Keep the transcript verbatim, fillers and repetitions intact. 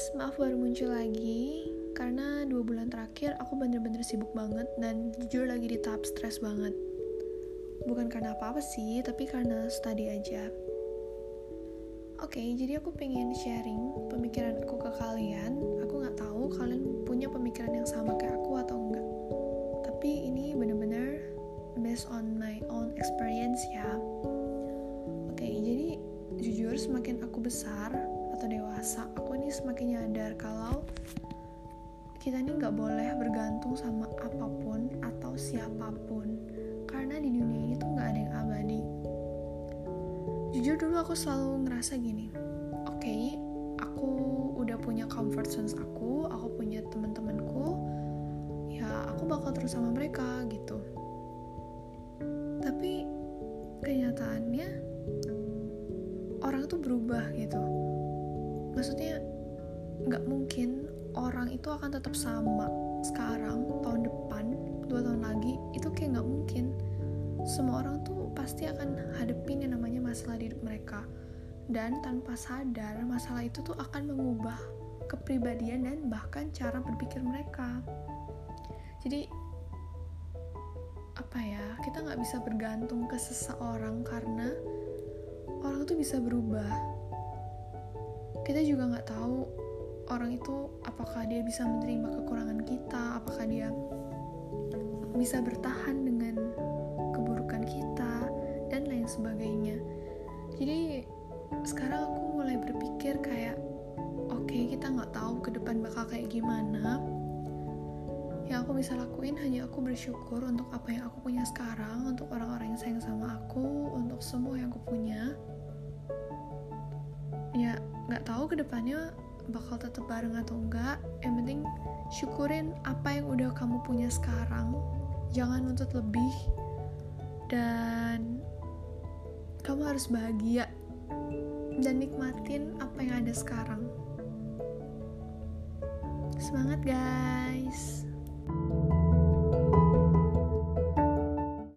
guys, maaf baru muncul lagi karena dua bulan terakhir aku bener-bener sibuk banget dan jujur lagi di tahap stres banget. Bukan karena apa-apa sih, tapi karena study aja. Oke, jadi aku pengen sharing pemikiran aku ke kalian. Aku nggak tahu kalian punya pemikiran yang sama kayak aku atau enggak. Tapi ini bener-bener based on my own experience ya. Oke, jadi jujur semakin aku besar atau dewasa, aku ini semakin nyadar kalau kita ini nggak boleh bergantung sama apapun atau siapapun, karena di dunia ini tuh nggak ada yang abadi. Jujur dulu aku selalu ngerasa gini, oke, okay, aku udah punya comfort zones aku, aku punya teman-temanku, ya aku bakal terus sama mereka gitu. Tapi kenyataannya orang tuh berubah gitu. Maksudnya gak mungkin orang itu akan tetap sama sekarang, tahun depan, dua tahun lagi. Itu kayak gak mungkin. Semua orang tuh pasti akan hadepin yang namanya masalah di hidup mereka, dan tanpa sadar masalah itu tuh akan mengubah kepribadian dan bahkan cara berpikir mereka. Jadi apa ya, kita gak bisa bergantung ke seseorang karena orang tuh bisa berubah. Kita juga nggak tahu orang itu apakah dia bisa menerima kekurangan kita, apakah dia bisa bertahan dengan keburukan kita dan lain sebagainya. Jadi sekarang aku mulai berpikir kayak, oke okay, kita nggak tahu ke depan bakal kayak gimana. Yang aku bisa lakuin hanya aku bersyukur untuk apa yang aku punya sekarang, untuk orang-orang yang sayang sama aku, untuk semua yang aku punya. Ya nggak tahu kedepannya bakal tetap bareng atau enggak, yang penting syukurin apa yang udah kamu punya sekarang, jangan nuntut lebih, dan kamu harus bahagia dan nikmatin apa yang ada sekarang. Semangat guys.